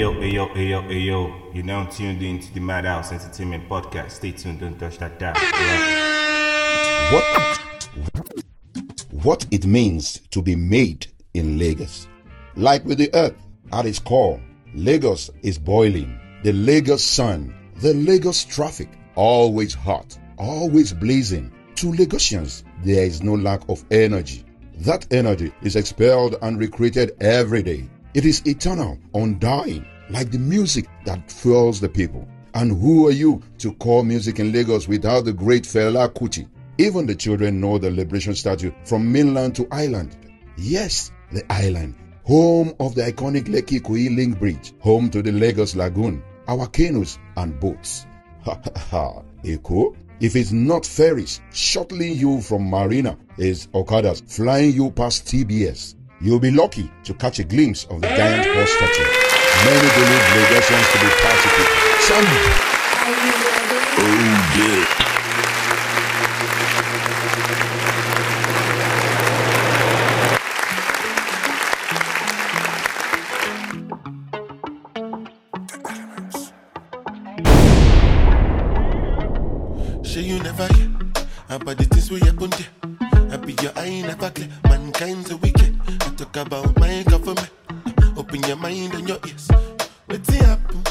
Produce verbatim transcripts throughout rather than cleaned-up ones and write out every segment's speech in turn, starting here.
Ayo, ayo, ayo, ayo. You're now tuned into the Madhouse Entertainment Podcast. Stay tuned, don't touch that dial. What, what it means to be made in Lagos. Like with the earth, at its core, Lagos is boiling. The Lagos sun, the Lagos traffic, always hot, always blazing. To Lagosians, there is no lack of energy. That energy is expelled and recreated every day. It is eternal, undying, like the music that fuels the people. And who are you to call music in Lagos without the great Fela Kuti? Even the children know the liberation statue from mainland to island. Yes, the island, home of the iconic Lekki-Ikoyi Link Bridge, home to the Lagos Lagoon, our canoes and boats. Ha ha ha, Eko? If it's not ferries shuttling you from Marina, it's Okadas flying you past T B S. You'll be lucky to catch a glimpse of the giant horse statue. Many believe Lagosians to be positive. Some... Oh, yeah. Sure you never hear about the things we happen there. I be your eye never clear. Mankind's a wicked. Talk about my government. Open your mind and your ears. What's it happen?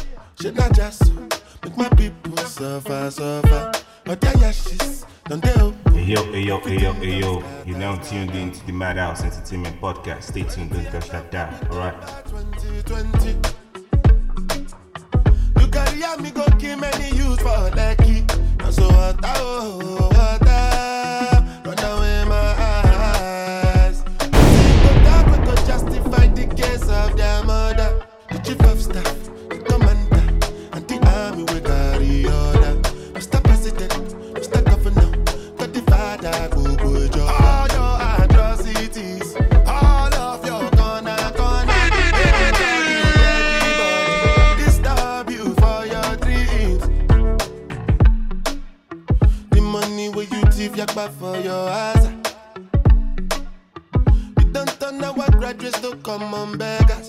Should I just make my people suffer, suffer? But they're yashis, don't they? Hey yo, hey yo, hey yo, hey yo. You're now tuned in to the Madhouse Entertainment Podcast. Stay tuned, don't touch that down. Alright. twenty twenty You can hear me go give many use for Lekki. And so what I owe, what I run away my eyes. Of their mother, the chief of staff, the commander, and the army will carry order. Mister President, Mister Governor, got the father, go go job. All your atrocities, all of your corner, corner, everybody disturb you for your dreams. The money will you thief your back for your eyes. Graduates to come on beggars.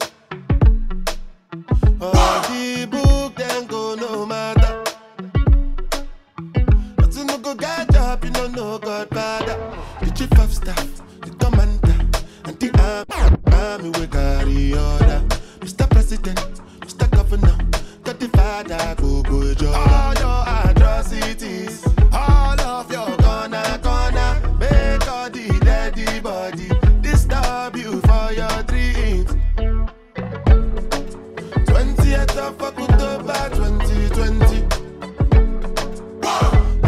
All the book then go no matter. But you no go get up, you no know Godfather. The chief of staff, the commander, and the army, army will carry order. Mister President, Mister Governor, got the father go go job. All your atrocities, all of your corner corner, make all the dead body disturb you. twenty twenty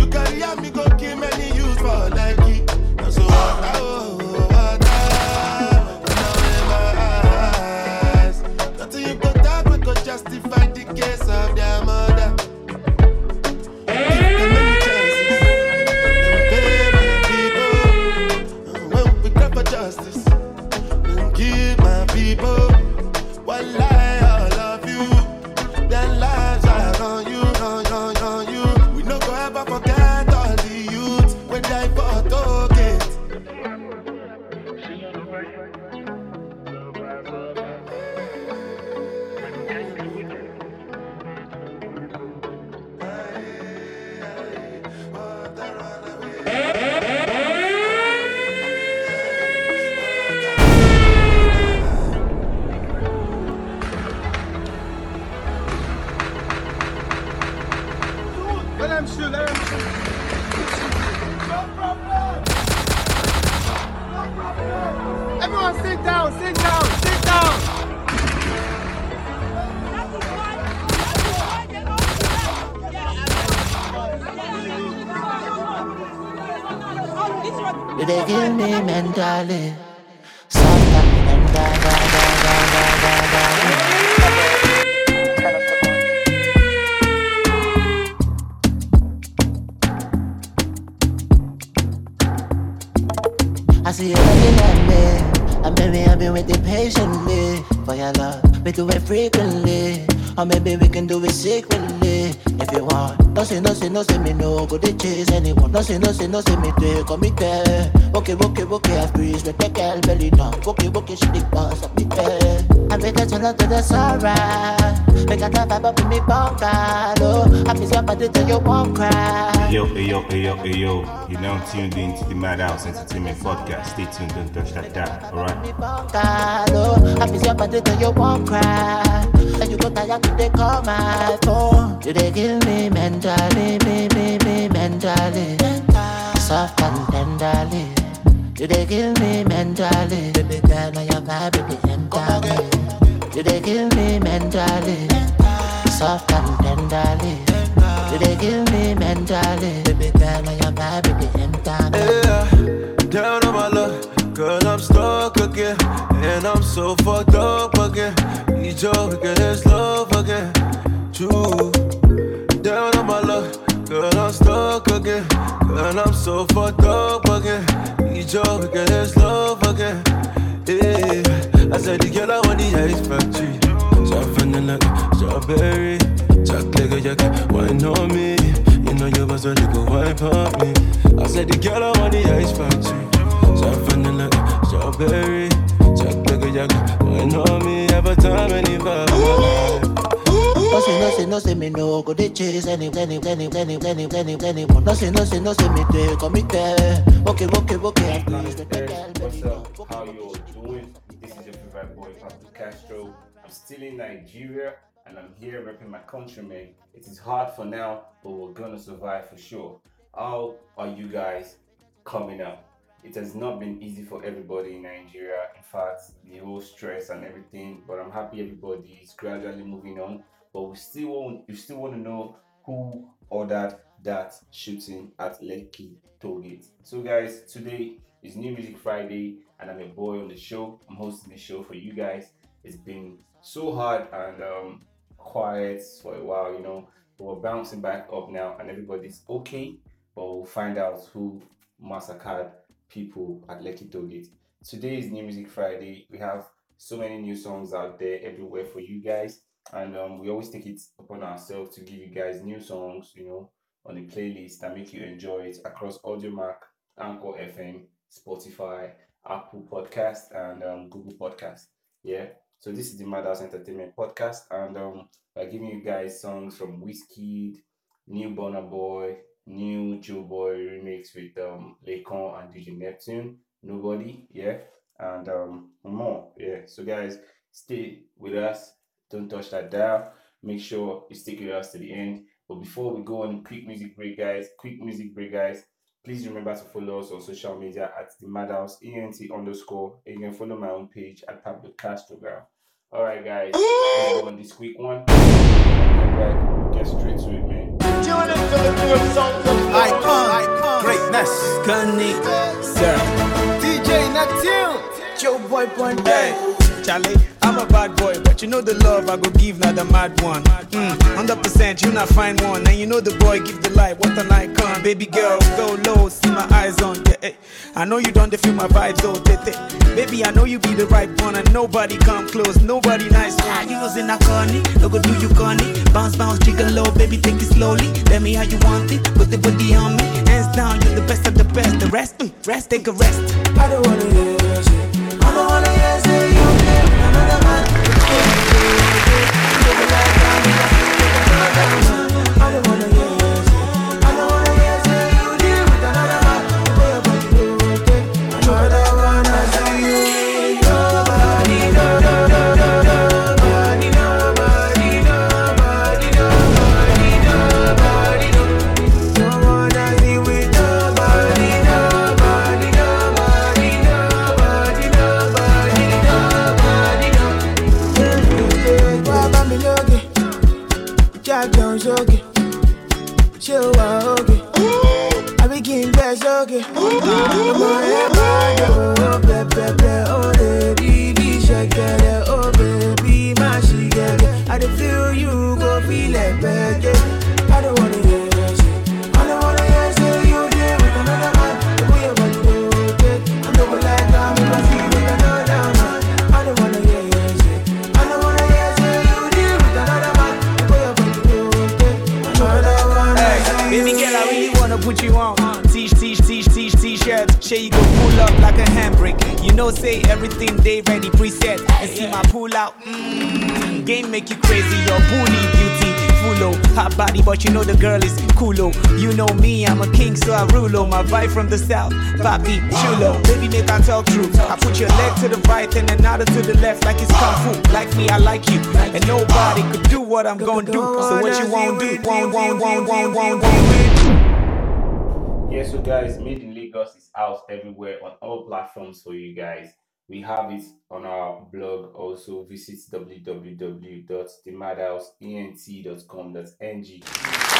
You can hear me go give many use for Lekki. That's all I owe, what I now in my eyes. Nothing you go talk we could justify the case of their mother. Give many chances, give my people. When we grab for justice, and give my people one life. Or maybe we can do it secretly if you want. No say, no say, no say me no go to chase anyone. No say, no say, no say me take on me there. Okay, okay, okay, I freeze with the girl belly down. Okay, okay, she the boss of me there. I'm because you know that it's alright. Make a vibe up in me bungalow. I miss your body till you won't cry. Yo, yo, yo, yo, you're now tuned in to the Madhouse Entertainment Podcast. Stay tuned, don't touch that dial, alright? I miss your body till you won't cry. And you go tired till they call my phone. Do they give me mentally, me, me, me, mentally, soft and tenderly. Do they kill me mentally? Baby girl, now you're my baby entirely. Do they kill me mentally? Soft and tenderly. Do they kill me mentally? Baby girl, now you're my baby entirely. Yeah, down on my luck, girl, I'm stuck again, and I'm so fucked up again. Each joke again is love again. True, down on my luck, girl, I'm stuck again, girl, I'm so fucked up again. Job again, it's love again. Yeah. I said the girl I want the ice factory. Shop vanilla, strawberry, chocolate, you got wine on me. You know you was a little wipe on me. I said the girl I want the ice factory. Shop vanilla, strawberry, chocolate, you got wine on me. Every time and if I no say, no say, no say me no go dey chase any, any, any, any, any, any, any. No say, no say, no say me dey committed. Okay, okay, okay. What's up? How you all doing? This is your favorite boy, Pablo Castro. I'm still in Nigeria, and I'm here repping my countrymen. It is hard for now, but we're gonna survive for sure. How are you guys coming up? It has not been easy for everybody in Nigeria. In fact, the whole stress and everything. But I'm happy everybody is gradually moving on. But we still want, you still want to know who ordered that shooting at Lekki Toll Gate. So guys, today is New Music Friday and I'm a boy on the show. I'm hosting the show for you guys. It's been so hard and um, quiet for a while, you know. But we're bouncing back up now and everybody's okay. But we'll find out who massacred people at Lekki Toll Gate. Today is New Music Friday. We have so many new songs out there everywhere for you guys. And um, we always take it upon ourselves to give you guys new songs, you know, on a playlist that make you enjoy it across AudioMac, Anchor F M, Spotify, Apple Podcast, and um, Google Podcast. Yeah. So this is the Madhouse Entertainment Podcast, and um, we're giving you guys songs from Wizkid, new Burna Boy, new Joeboy remix with um Laycon and D J Neptune, Nobody, yeah, and um more, yeah. So guys, stay with us. Don't touch that dial. Make sure you stick with us to the end. But before we go on a quick music break, guys, quick music break, guys, please remember to follow us on social media at the Madhouse Ent underscore. And you can follow my own page at Pablo Castrogram. All right, guys, let's go on this quick one. Right, get straight to it, man. Icon, greatness, Gunny, sir. D J Neptune, Joeboy, one day. Charlie, I'm a bad boy, but you know the love I go give, not the mad one. Mm, one hundred percent, you not find one. And you know the boy give the light, what an icon. Baby girl, go low, see my eyes on. Yeah, eh. I know you don't feel my vibes, oh, tete. Baby, I know you be the right one, and nobody come close, nobody nice. One. You was in a corny, no go do you corny. Bounce, bounce, jiggle low, baby, take it slowly. Tell me how you want it, put the body on me. Hands down, you're the best of the best. The rest, mm, rest, take a rest. I don't wanna hear that shit. I don't wanna hear that shit. You know, say everything they ready preset. And see my pull out. Mm, game make you crazy, your booty beauty. Hot body, but you know the girl is coolo. You know me, I'm a king, so I rule. My vibe from the south, Papi Chulo. Baby, make I talk true. I put your leg to the right and another to the left, like it's kung fu. Like me, I like you, and nobody could do what I'm gonna do. So what you won't do, won't, won't, won't, won't, won't, won't. Yeah, so guys, Made in Lagos is out everywhere on all platforms for you guys. We have it on our blog also. Visit w w w dot the madhouse ent dot com dot n g.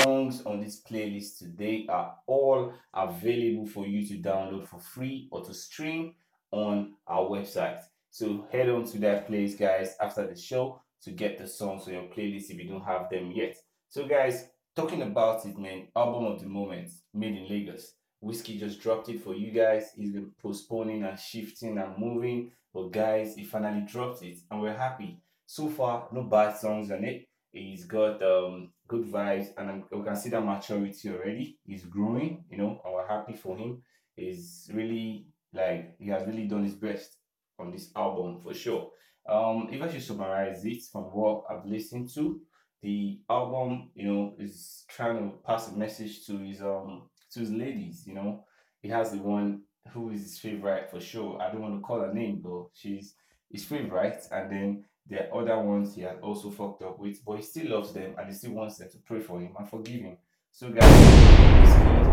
Songs on this playlist today are all available for you to download for free or to stream on our website. So head on to that place, guys, after the show to get the songs on your playlist if you don't have them yet. So, guys, talking about it, man, album of the moment, Made in Lagos. Wizkid just dropped it for you guys. He's been postponing and shifting and moving. But guys, he finally dropped it and we're happy. So far, no bad songs on it. He's got um, good vibes and we can see that maturity already. He's growing, you know, and we're happy for him. He's really, like, he has really done his best on this album for sure. Um, if I should summarize it from what I've listened to, the album, you know, is trying to pass a message to his... um. to his ladies, you know. He has the one who is his favorite for sure. I don't want to call her name, but she's his favorite. And then there are other ones he had also fucked up with, but he still loves them and he still wants them to pray for him and forgive him. So guys, this kid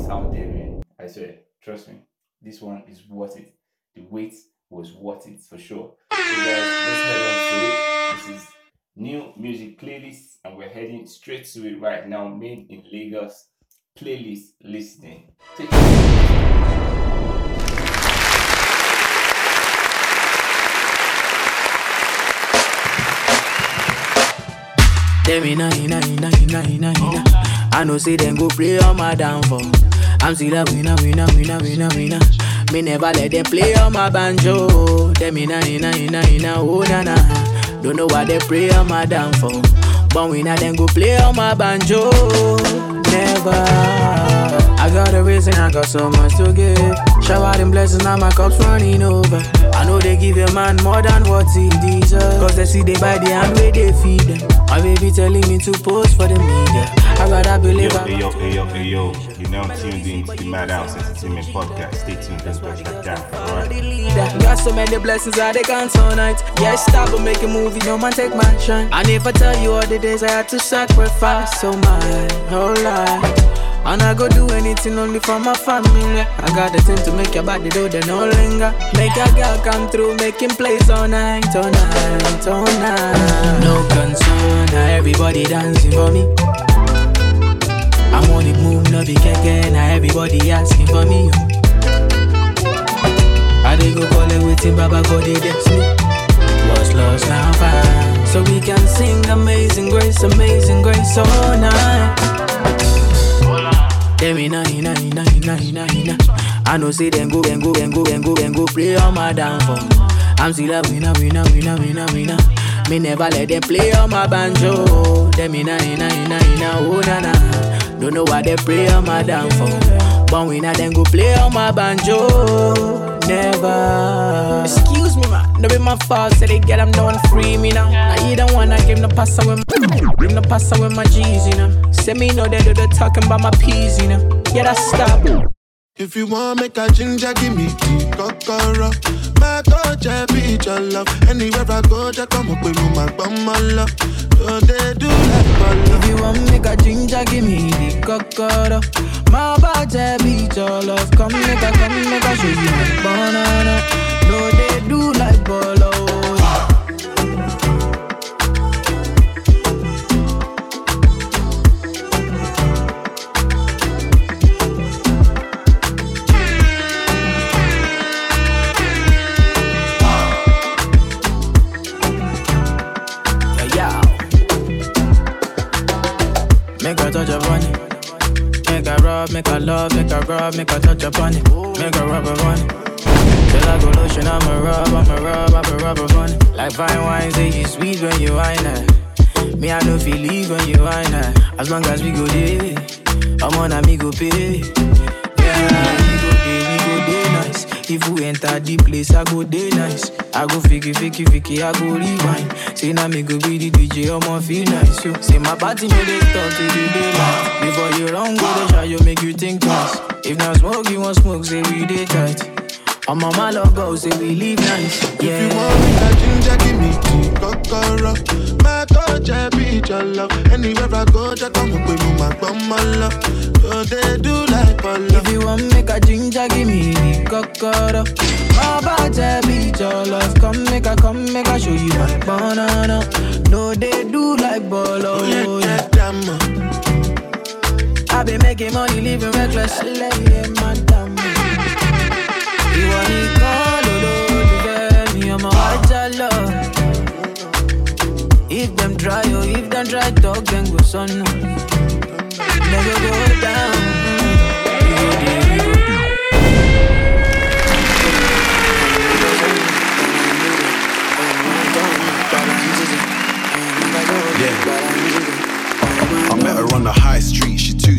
is out there, man. I swear, trust me, this one is worth it. The wait was worth it for sure. So guys, let's head on to it. This is New Music Playlist and we're heading straight to it right now. Made in Lagos playlist listening. Take it. Them inna inna inna inna inna inna. I know say them go play on my downfall. I'm still a winner winner winner winner winner. Me never let them play on my banjo. Them inna inna inna inna oh na na. Don't know why they play on my downfall. But winner them go play on my banjo. Never. I got a reason, I got so much to give. Shower them blessings, now my cup's running over. I know they give a man more than what he deserves. Cause they see they buy the hand where they feed them. My baby telling me to post for the media. I gotta believe I yo, yo, yo, yo, yo, you're now tuned in to the Madhouse Entertainment Podcast. Stay tuned, let's watch that down, alright? Got so many blessings that they can't so night. Yeah, stop and make a movie, no man take my shine. I never tell you all the days I had to sacrifice, so my whole life. And I go do anything only for my family. I got the thing to make your body do the no linger. Make a girl come through, making plays all night, all night, all night. No concern, now everybody dancing for me. I'm on the move, no be keke, now everybody asking for me. I dey go call it with him, Baba go dey dance me. Lost, lost, now found. So we can sing Amazing Grace, Amazing Grace all night. Them inna inna inna inna inna inna. I know say them go, them go, them go, them go, them go play on my downfall. I'm still a winner, winner, winner, winner, winner. Me never let them play on my banjo. Them inna inna inna inna oh na na. Don't know why they play on my downfall. But winner them go play on my banjo. Never. Excuse me, man. No be my fault. Say they get them down free me now. I either one I give them pass away. Give them pass away my G's, you know. Say me know they do the talking about my P's, you know. Yeah, that's stop. If you want make a ginger, give me tea, kokoro. My touch, I be your love. Anywhere I go, just come up with me, my bum, my love. Don't they do like my love? If you want make a ginger, give me the kokoro. My touch, I be your love. Come make a, come make a, show you my banana. No, they do like bolo. Make a touch upon it. Make a rub, make a love, make a rub, make a touch upon it. Make a rub upon it. Feel like a lotion, I'm a rub, I'm a rub, I'm a rub upon it. Like fine wine, say you sweet when you wine it. Me, I don't feel leave when you wine it. As long as we go there, I'm on a me go pay. Yeah, we go there, we go there nice. If we enter the place, I go day nice. I go fiki, fiki, fiki, I go rewind. Say now me go be the D J, I'ma feel nice. So, say my party make they talk to the daylight. Before you run go the try, you make you think twice. If not smoke, you want smoke, say we day tight. I'm on my love go, say we live nice. Yeah. If you want me, I ginger, give me tea, kokoro. My coach, I be your love. Anywhere I go, I come up with my bum, love. So they do like a love. If you want me, make a ginger, give me tea, kokoro. My coach, I be your love. Come make a, come make a show you my banana. No, they do like bolo. Yeah, yeah. I been making money, living reckless. I love you, madam. You want me call, oh, to me, I'm a watch a love. If them try, oh, if them try, talk, then go son. Never go down. Yeah. I met her on the high street, she too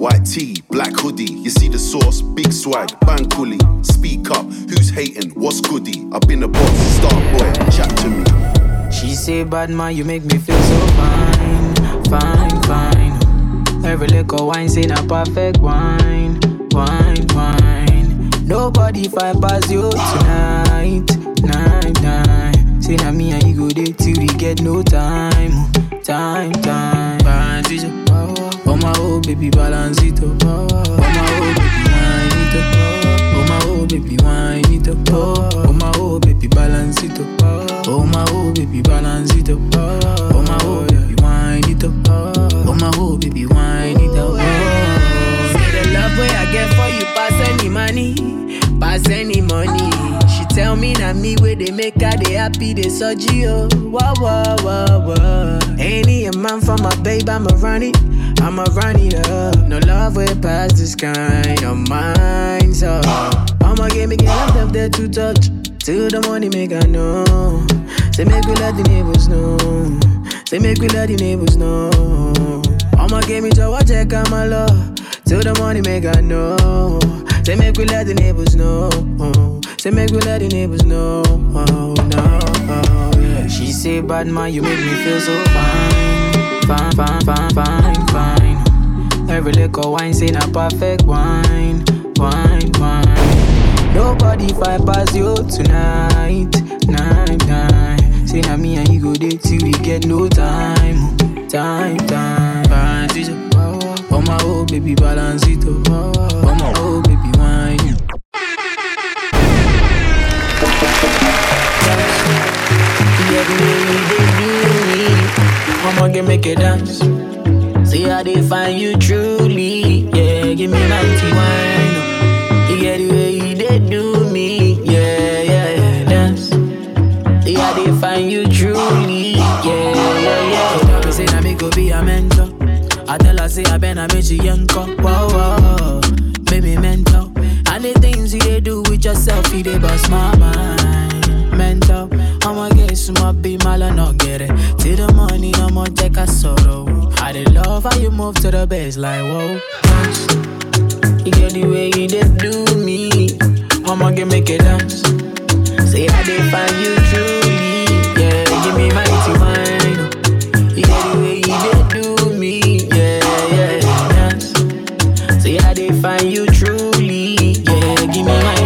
White tee, black hoodie, you see the sauce, big swag, bang coolie. Speak up, who's hating, what's goodie? I've been a boss, star boy, chat to me. She say, bad man, you make me feel so fine, fine, fine. Every little wine say a perfect wine, wine, wine. Nobody fight past you tonight, night, night. Say na me and you go there till we get no time, time, time. Oh my oh baby balance it up. Oh my oh baby wine it up. Oh my oh baby wine it up. Oh my oh baby balance it up. Oh my oh baby balance it up. Oh my oh baby wine it up. Oh my oh baby wine it up. Say the love way I get for you pass any money, pass any money. She tell me that me where they make her they happy they surgery. Oh wah wah wah wah. Any amount for my babe I'ma run it. I'ma run it up. No love way past this kind of mine. So I'ma get me get left up there to touch. Till the money make I know. Say make we let the neighbors know. Say make we let the neighbors know. I'ma get me to watch check out my love. Till the money make I know. Say make we let the neighbors know. Say make we let the neighbors know. Oh, no, oh, yeah. She say bad man you make me feel so fine. Fine, fine, fine, fine, fine. Every little wine say a perfect wine, wine, wine. Nobody fight past you tonight, night, night. Say na me and you go there till we get no time, time, time. Balance it up, oh my oh baby balance it up, oh my oh baby wine. I'ma get make it dance. See how they find you truly. Yeah, give me ninety wine. You get the way you did do me. Yeah, yeah, yeah, dance. See how they find you truly. Yeah, yeah, yeah. She say na me go be a mentor. I tell her say I been a make she yanko. Wow, wow, make me mental. And the things you they do with yourself, you they bust my mind. Mental. I'ma get small, be mal and not get it. Till the money, I'ma take a sorrow. I did love how you move to the bass like whoa. Dance. You get the way you did do me. I'ma get make it dance. Say I did find you truly. Yeah, give me my wine. You get the way you did do me. Yeah, yeah, dance. Say I did find you truly. Yeah, give me my wine.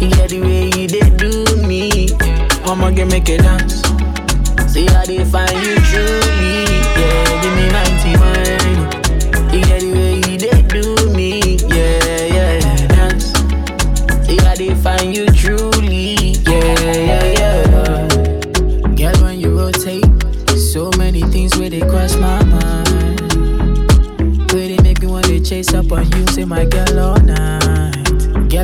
You get the way you did do me. I'ma get make it dance. See how they find you truly. Yeah, give me ninety-nine. You get the way you did do me. Yeah, yeah, dance. See how they find you truly. Yeah, yeah, yeah. Girl, when you rotate, so many things where they cross my mind. Where they make me wanna chase up on you, say my girl all night.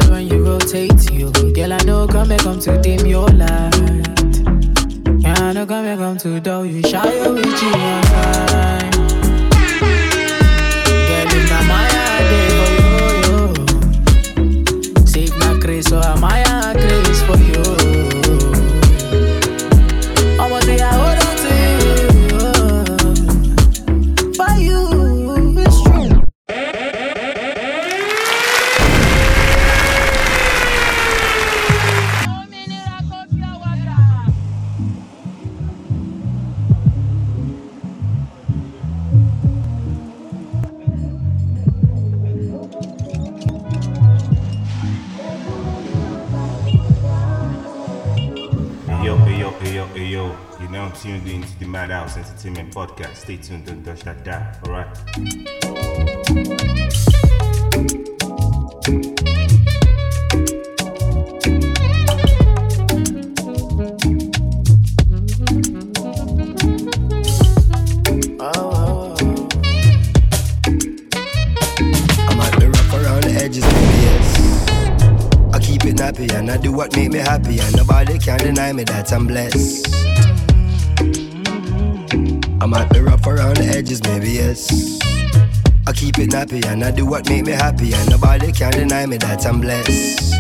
Girl, when you rotate, you girl, I know come and come to dim your light. Yeah, I know come and come to do you shy away with you on time. Girl, in my mind, for you. Save my grace, so I'm my grace for you. I want to hold on to you. For you, it's true. Yo, you're now tuned in to the Madhouse Entertainment Podcast. Stay tuned, don't touch that dial, alright? I might be rough around the edges, baby, yes. I keep it nappy and I do what make me happy, and nobody can deny me that I'm blessed. I might be rough around the edges, maybe yes. I keep it nappy and I do what make me happy, and nobody can deny me that I'm blessed.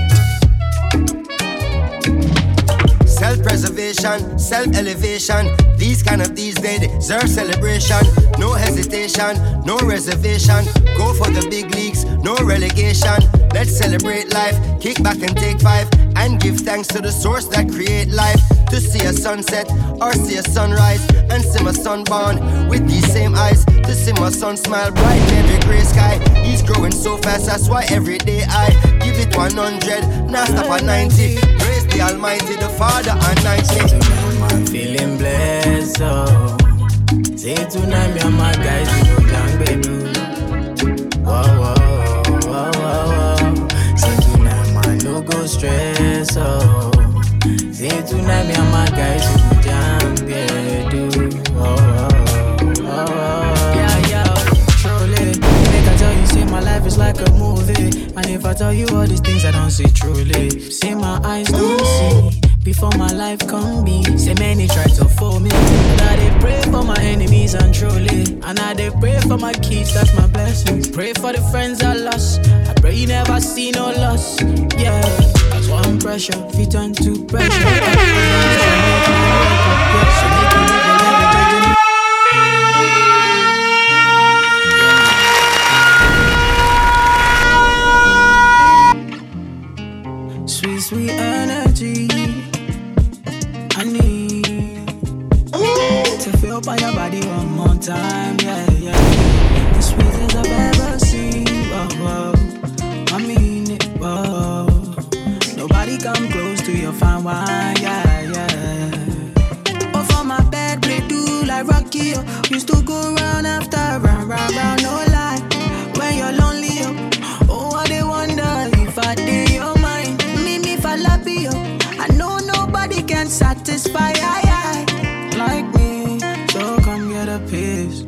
Self-preservation, self-elevation, these kind of these days deserve celebration. No hesitation, no reservation, go for the big leagues, no relegation. Let's celebrate life, kick back and take five, and give thanks to the source that create life. To see a sunset or see a sunrise, and see my sunbound with these same eyes. To see my sun smile bright in the grey sky. He's growing so fast, that's why every day I give it one hundred, now stop at ninety. Praise the Almighty, the Father and ninety. I'm feeling blessed, oh. Say tonight, me and my guys, we can be do. Wow, wow, wow, wow. Say tonight, man, no go stress, oh. Say tonight, me and my guys who jump, yeah, do. Oh, oh, oh, oh. Yeah, yeah, truly. Make I tell you, see, my life is like a movie. And if I tell you all these things, I don't see truly. See, my eyes don't see. Before my life come be, say many try to fool me. But I they pray for my enemies and truly, and I they pray for my kids, that's my blessing. Pray for the friends I lost, I pray you never see no loss. Yeah, that's one pressure, fit on to pressure. Sweet, sweet energy. By your body one more time, yeah, yeah. The sweetest I've ever seen, whoa, whoa. I mean it, whoa. Nobody come close to your fine wine, yeah, yeah. Oh, for my bed, play do like Rocky, oh. Used to go round after round, round, round, no lie. When you're lonely, oh, oh, I they wonder if I did your mind. Me, me, if I love you, oh. I know nobody can satisfy, I, I, like me. Peace.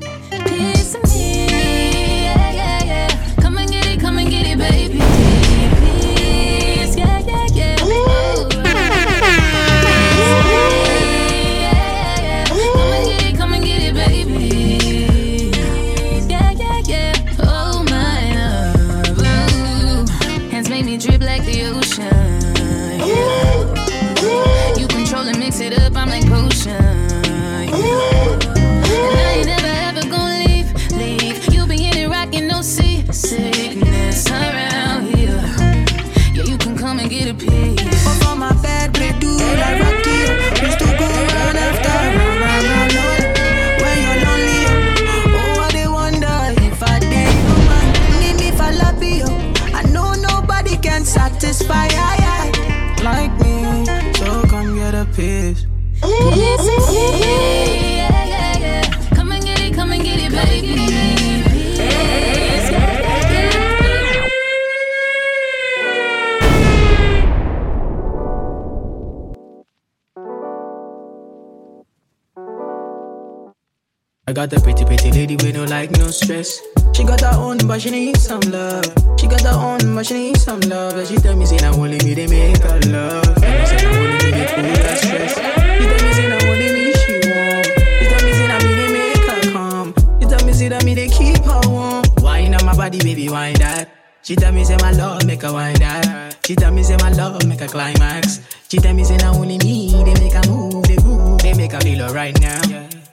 Peace to me, yeah, yeah, yeah. Come and get it, come and get it, baby. Peace, yeah, yeah, yeah. Ooh. Ooh. Peace, yeah, yeah, yeah. Ooh. Come and get it, come and get it, baby. Yeah, yeah, yeah. Oh, my love. Ooh. Hands make me drip like the ocean. Yeah. Ooh. You control and mix it up, I'm like potion. Sickness around here. Yeah, you can come and get a piece. Up on my bed, play do like Rocky. Used to go round after round, round, round, round. When you're lonely, oh, I they wonder if I did. Oh, man, me, if I love you, I know nobody can satisfy. I, I like me, so come get a piece. Yeah, yeah, yeah. Come and get it, come and get it, baby. I got a pretty, pretty lady with no like, no stress. She got her own, but she needs some love. She got her own, but she needs some love. And she tell me, say, now only me, they make her love. Say, now only me, they put her stress. She tell me, say, now only me, she warm. She tell me, say, now me, they make her calm. She tell me, say, now me, they keep her warm. Wine on my body, baby, wine that. She tell me, say, my love, make her wine that. She tell me, say, my love, make her climax. She tell me, say, now only me, they make her move, they move. They make her feel all right now.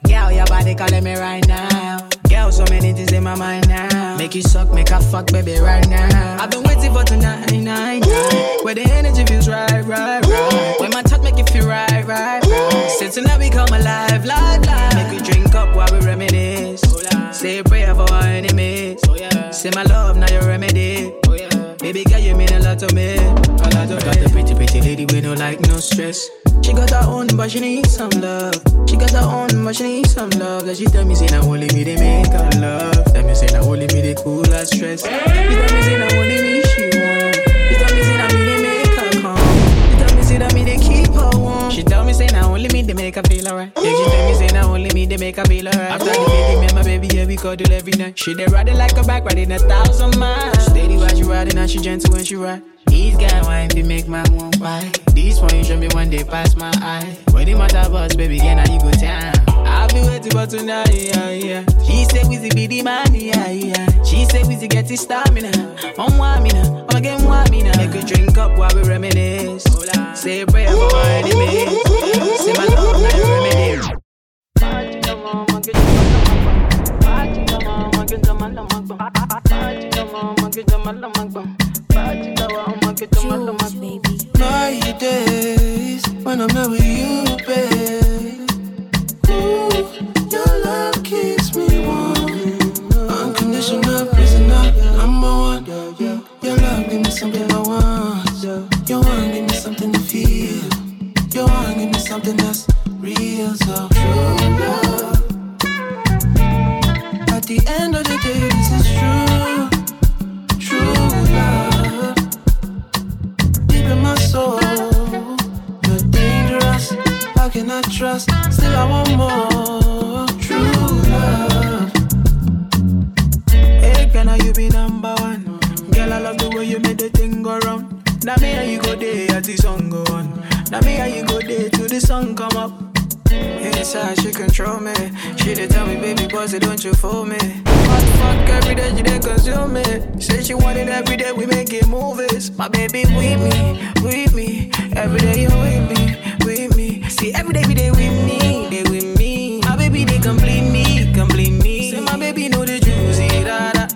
Girl, your body calling me right now. Girl, so many things in my mind now. Make you suck, make her fuck, baby, right now. I've been waiting for tonight, night, night. Where the energy feels right, right, right. When my touch make you feel right, right, right. Since tonight we come alive, live, live. Make you drink up while we reminisce. Say a prayer for our enemies. Say my love, now your remedy. Baby girl, you mean a lot to me. Got a pretty, pretty lady with no like, no stress. She got her own, but she needs some love. She got her own, but she needs some love. Like she tell me, say, now only me, they make her love. Tell me, say, now only me, they cool her stress. She tell me, say, now only me, she warm. She tell me, say, now me, they make her calm. She tell me, say, now me, they keep her warm. She tell me, say, now only me, they make her feel alright. Yeah, she tell me, say, now only me, they make her feel alright. After the baby, man, my baby, yeah, we cuddle every night. She dey ride it like a bike, riding a thousand miles. Steady while she riding, and she gentle when she ride. These guys wine to make my one why. These points show me when they pass my eye. When they matter boss, baby, yeah, now you go down. I'll be waiting for tonight, yeah, yeah. She said we see be the money, yeah, yeah. She said we see get the stamina. I'm wamina, I'm again wamina. Make you drink up while we reminisce. Say a prayer for my enemies. Say my love, now you reminisce. Party, come on, man, get your man, man, man. Party, come on, man, get your man, man, man. Party, come on, man, George, baby. My days when I'm not with you, babe. Ooh, your love keeps me warm. Unconditional prisoner, number one. Your love give me something I want. Your one give me something to feel. Your one give me something that's real, so true love. At the end of the day, this is true. So you're dangerous, how can I trust? Still I want more true love. Hey girl, now you be number one. Girl, I love the way you made the thing go round. Now me and you go there as the song go on. Now me and you go there till the sun come up. Inside she control me. She dey tell me, baby, bossy, don't you fool me. Hot fuck every day, she dey consume me. Say she want it every day, we make it movies. My baby with me, with me. Every day you with me, with me. See every day, every day with me, they with me. My baby they complete me, complete me. Say my baby know the juicy, da da.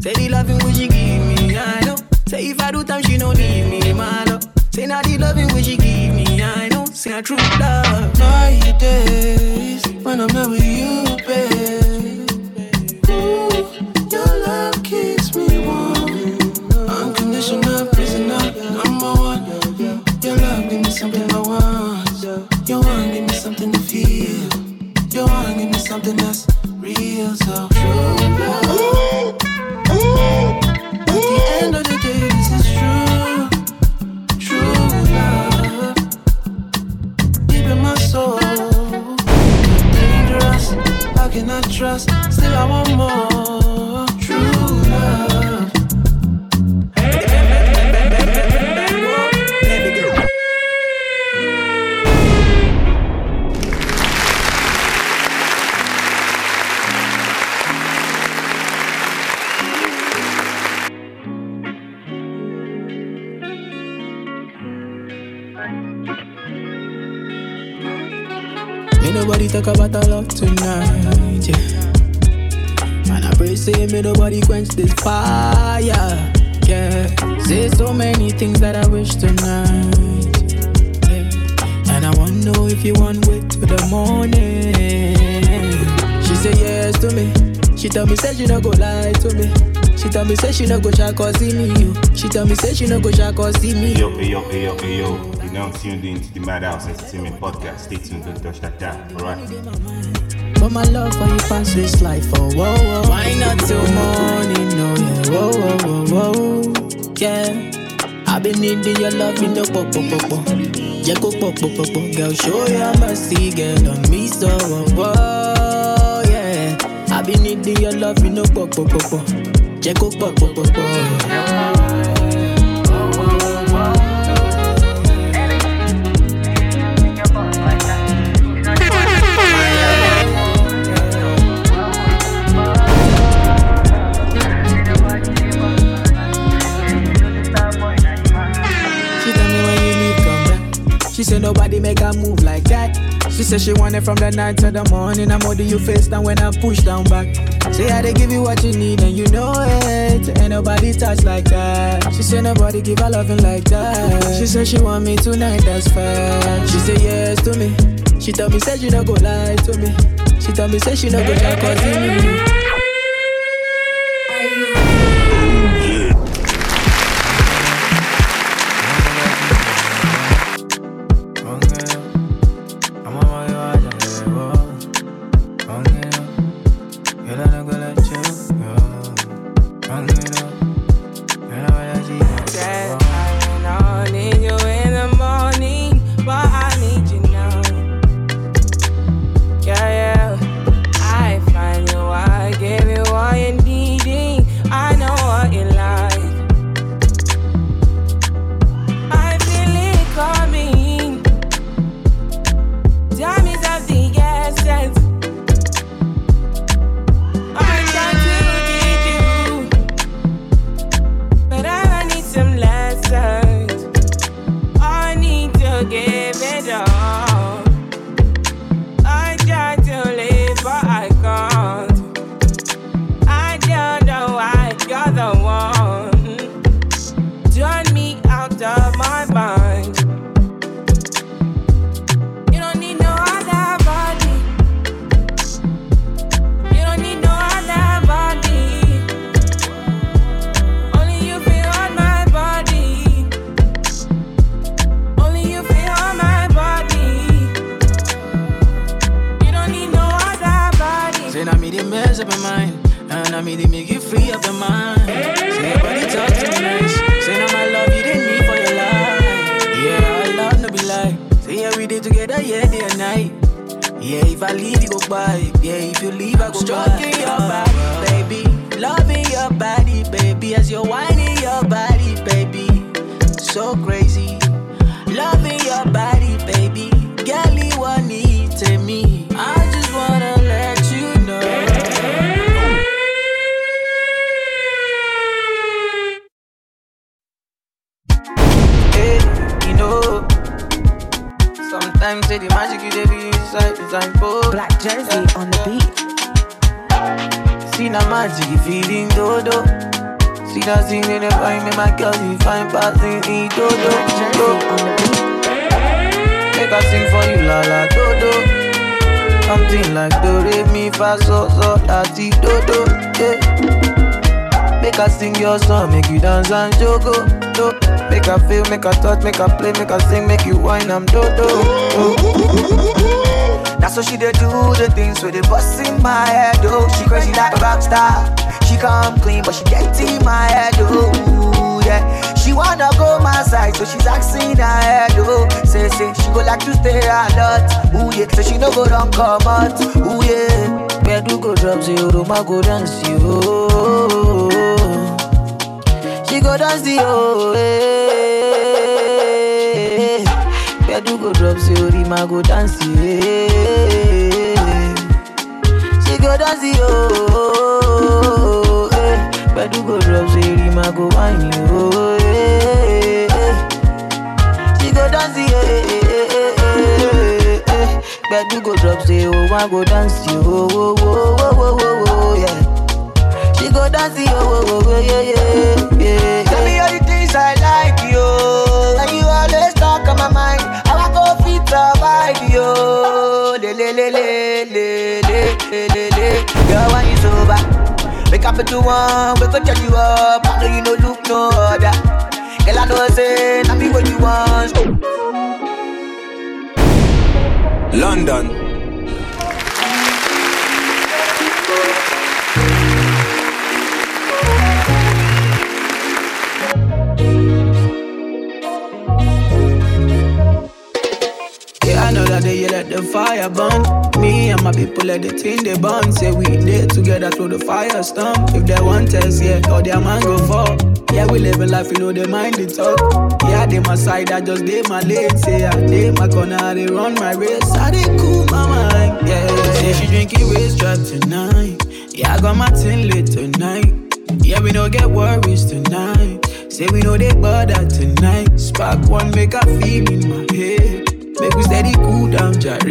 Say the loving which she give me, I know. Say if I do time, she don't leave me, my love. Say now the loving which she give me, I know. Sing a true love. My days when I'm not with you, babe. Ooh, your love keeps me warm. Unconditional prisoner, number one. Your love give me something I want. Your one give me something to feel. Your one give me something that's real, so true love. At the end of the day, this is true. So dangerous, how can I trust? Still I want more true love. Nobody talk about our love tonight, yeah. And I pray, say, may nobody quench this fire, yeah. Say so many things that I wish tonight, yeah. And I want to know if you want wait till the morning. She say yes to me. She tell me, say she not go lie to me. She tell me, say she not go shock or see me, you. She tell me, say she not go shock or see me. Yo, yo, yo, yo. Now tuned into the Madhouse Entertainment Podcast. Stay tuned, don't touch that down. Alright. But my love for you pass this life, oh whoa, whoa. Why not till morning, no, yeah. Whoa, whoa, whoa, whoa. Yeah, I've been needing your love in the pop, pop, pop, pop. Yeah, go pop, pop, pop, pop. Girl, show your mercy, girl, on me, so whoa, whoa. Yeah, I've be needing your love, you know, pop, pop, pop, pop. Check up, pop, pop, pop, pop. She said nobody make her move like that. She said she want it from the night to the morning. I'm holding you face down when I push down back. Say how they give you what you need and you know it. Ain't nobody touch like that. She said nobody give her loving like that. She said she want me tonight, that's fine. She said yes to me. She told me said she don't go lie to me. She told me said she don't go jack or see me. Make I play, make I sing, make you whine, I'm dodo. That's what she did do, the things with the bust in my head, oh. She crazy like a rock star. She come clean, but she dirty my head, oh. Yeah, she wanna go my side, so she's asking her head, oh. Say, say, she go like to stay a lot, oh yeah. So she no go down, come out, oh yeah. Where do go drop zero, my go dance you, oh. She go dance the, oh yeah. I do go drop, so Rima go dance, yeah. She go dance, oh, eh. I do go drop, so Rima go whine, oh, eh. She go dance, yeah. I do go drop, so Rima go dance, oh, oh, oh, oh, oh, oh, yeah. She go dance, oh, oh, oh, yeah, yeah, yeah. Tell me all the things I like, yo. And you always talk on my mind. Survive yo, le le le le le le le le. Girl, when it's over, wake up at two one, we go check you up. I know you no look no other. Girl, I know say, I be what you want. London. I know that they let the fire burn. Me, I'm my people let the thing they burn. Say we there together through the firestorm. If they want us, yeah, all their man go fall. Yeah, we live a life, you know, they mind it up. Yeah, they my side, I just did my legs. Say I did my corner, they run my race. I did cool my mind, yeah. Say she drinking waist trap tonight. Yeah, I got my thing late tonight. Yeah, we no get worries tonight. Say we know they bother tonight. Spark one, make her feel in my head. Make we steady cool down, Jare.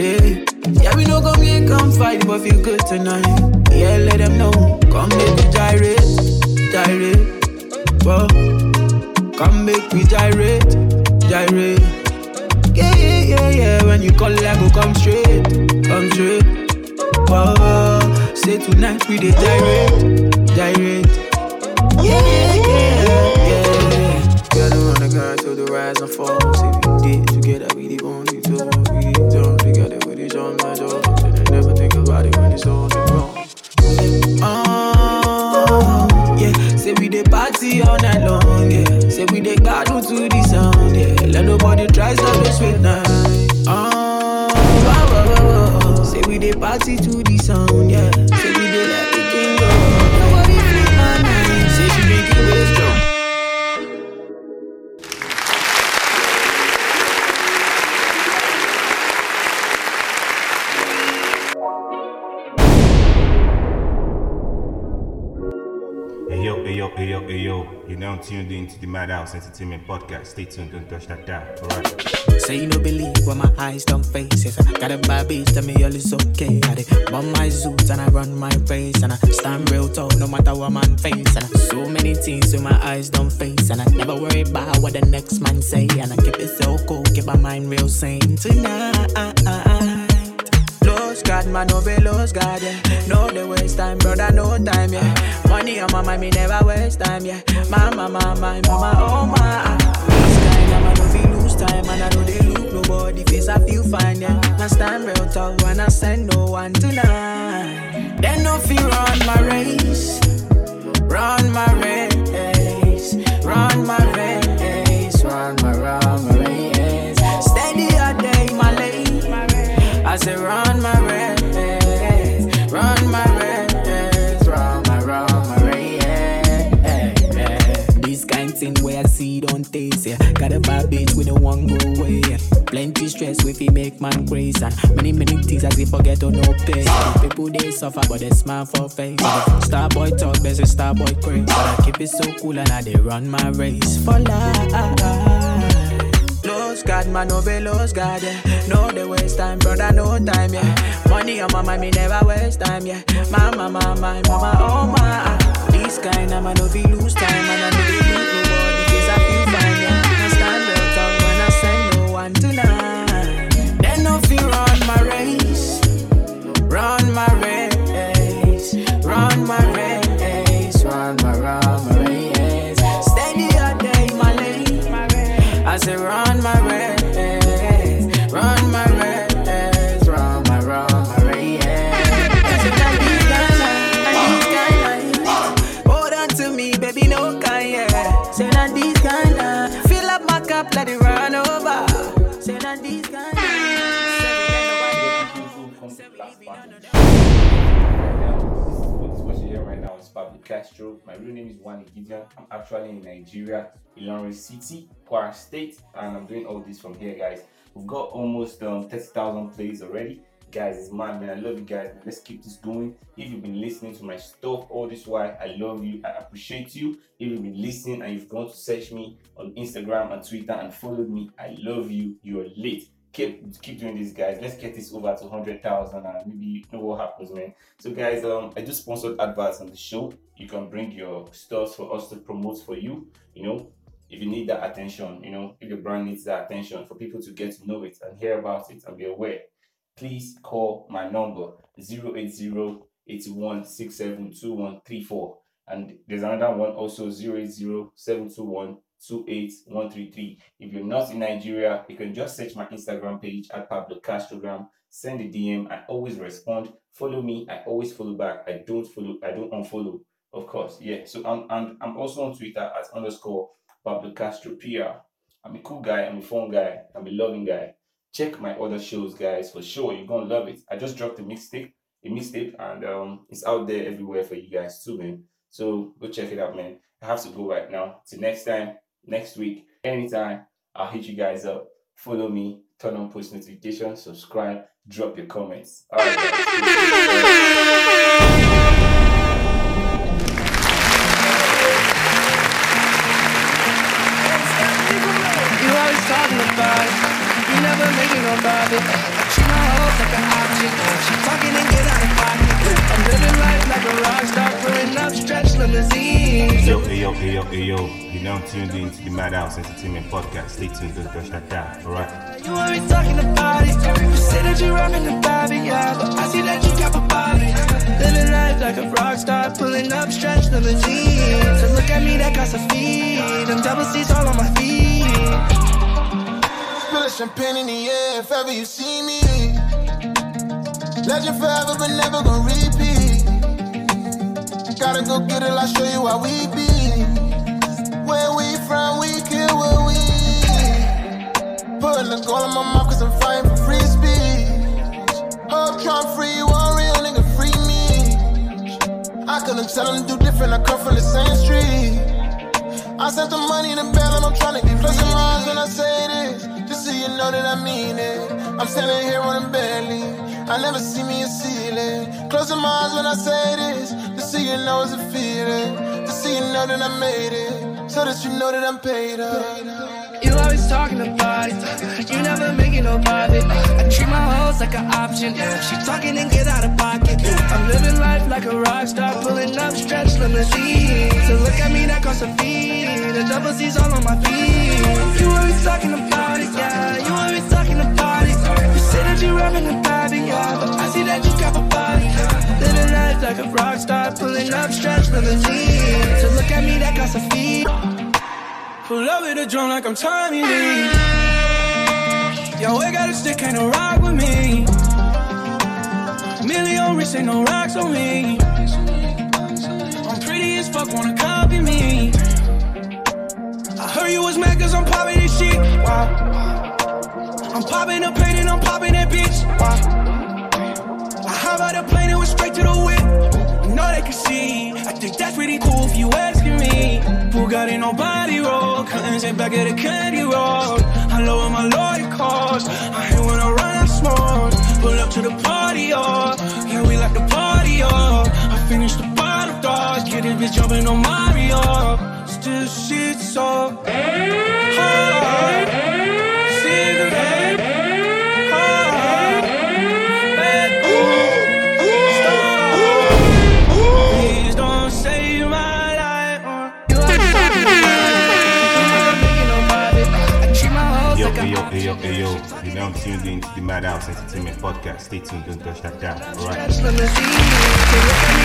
Yeah, we no come here, come fight, but feel good tonight. Yeah, let them know. Come make we gyrate, gyrate. Whoa. Come make we gyrate, gyrate. Yeah, yeah, yeah, yeah. When you call, I go come straight, come straight. Whoa. Say tonight we dey gyrate, gyrate. Yeah, yeah, yeah, yeah. Girl, I wanna go to the rise and fall. Say we did together, we the only two. We done together with each other, my dog. And I never think about it when it's all wrong. Oh, yeah. Say we dey party all night long, yeah. Say we dey battle to the sound, yeah. Let nobody try stop us with night. Oh, oh, oh, oh. Say we dey party to the sound, yeah. Say we dey let the king go. Hey yo, hey yo, you're now tuned in to the Madhouse Entertainment Podcast. Stay tuned, don't touch that dial, alright? Say you don't believe what my eyes don't face. Yes, I got a bad bitch, tell me all is okay. I did bump my suits and I run my race. And I stand real tall, no matter what man face. And I so many things so my eyes don't face. And I never worry about what the next man say. And I keep it so cool, keep my mind real sane. Tonight, lost God, man, no be lost God, yeah. No, they waste time, brother, no time, yeah. Money on my mind, me never waste time, yeah. Mama, mama, mama, oh my. This kind of man, I don't lose time, and I know they look nobody face, I feel fine, yeah. I stand real tall, when I send no one tonight. Then no fear run my race, run my race, run my race, run my run my race. Steady all day, my lady, I say run my race, run my race. Where I see don't taste, yeah. Got a bad bitch, we don't want go away, yeah. Plenty stress, we feel make man crazy. And many, many things as we forget or no pay. People, they suffer, but they smile for face. Starboy talk, best with Starboy craze. But I keep it so cool and I they run my race. For life. Lost God, man, no be lost God, yeah. No, they waste time, brother, no time, yeah. Money on my mind, me never waste time, yeah. Mama, mama, mama, mama, oh my. This kind of man, no be lose time, man, I no be lose time. Tonight, then no fear run my race, run my race, run my race, run my run my race. Steady all day, my lady. I say run my race, run my race, run my run my race. I say that this kind, hold on to me, baby, no kind, yeah. Say that this kind, fill up my cup, let it run over. Pablo Castro. My real name is Wani. I'm actually in Nigeria, Ilorin City, Kwara State, and I'm doing all this from here, guys. We've got almost um, thirty thousand plays already. Guys, it's mad, man. I love you guys. Let's keep this going. If you've been listening to my stuff all this while, I love you. I appreciate you. If you've been listening and you've gone to search me on Instagram and Twitter and followed me, I love you. You're lit. Keep, keep doing this, guys. Let's get this over to one hundred thousand and maybe you know what happens, man. So, guys, um, I just sponsored adverts on the show. You can bring your stuff for us to promote for you, you know, if you need that attention, you know, if your brand needs that attention for people to get to know it and hear about it and be aware. Please call my number zero eight zero, eight one six seven, two one three four. And there's another one also zero eight zero, seven two one, two eight one three three. If you're not in Nigeria, you can just search my Instagram page at Pablo Castrogram. Send a D M. I always respond. Follow me. I always follow back. I don't follow. I don't unfollow. Of course, yeah. So I'm I'm, I'm also on Twitter as underscore Pablo Castro P R. I'm a cool guy. I'm a fun guy. I'm a loving guy. Check my other shows, guys, for sure. You're gonna love it. I just dropped a mixtape, a mixtape, and um, it's out there everywhere for you guys too, man. So go check it out, man. I have to go right now. Till next time, next week, anytime, I'll hit you guys up. Follow me, turn on post notifications, subscribe, drop your comments. All right, guys. Talking about it, you never make it about it. I treat my hoes like an object. She talking and get out of pocket. I'm living life like a rock star, pulling up stretch limousines. Yo, yo, yo, yo, yo. You now tuned in to the Madhouse Entertainment Podcast. Stay tuned to the best I got. All right. You always talking about it. You say that you rocking the Bobby, yeah, but I see that you got a body. Living life like a rock star, pulling up stretch limousines. So look at me, that got some feet. Them double C's all on my feet. Champagne in the air if ever you see me. Legend forever but never gon' repeat. Gotta go get it, I'll show you how we be. Where we from, we kill what we. Putting a goal in my mouth cause I'm fighting for free speech. Hope Trump free, one real nigga free me. I couldn't tell him to do different, I come from the same street. I sent the money to bail and I'm tryna get flushing lines when I say this. So you know that I mean it. I'm standing here on a belly. I never see me a ceiling. Closing my eyes when I say this. Just so you know it's a feeling. Just so you know that I made it. So that you know that I'm paid up. You always talking about it. You never making no bother. I treat my hoes like an option. She talking and get out of pocket. I'm living life like a rock star, pulling up stretch limousines. So look at me, that cost a fee. The double C's all on my feet. You always talking about it, yeah. You always talking about it. You say that you rapping the Bobby, yeah, but I see that you got a body. Living life like a rock star, pulling up stretch limousines. So look at me, that got some feet. Pull up with a drum like I'm Tommy Lee. Yo, I got a stick, can't no rock with me. Million wrists, ain't no rocks on me. I'm pretty as fuck, wanna copy me. Heard you was mad cause I'm poppin' this shit. Wow. I'm poppin' the plane and I'm poppin' that bitch. Wow. I hop out the plane and went straight to the whip. You know they can see. I think that's really cool if you asking me. Bugatti, no body roll. Curtains ain't back at the candy roll. I lower my lawyer cost. I hate when I run out small. Pull up to the party, y'all. Oh. Yeah, we like the party, y'all. Oh. I finished the bottle, dogs. Get this bitch jumpin' on Mario. Still shit so hard. Cigarette hard. Bad ooh, ooh, stop. Please don't save my life. You are fucking mine. I treat my hoes like a yo, yo, yo, yo, yo. You know I'm tuned in to the Madhouse Entertainment Podcast. Stay tuned, don't touch that down. All right.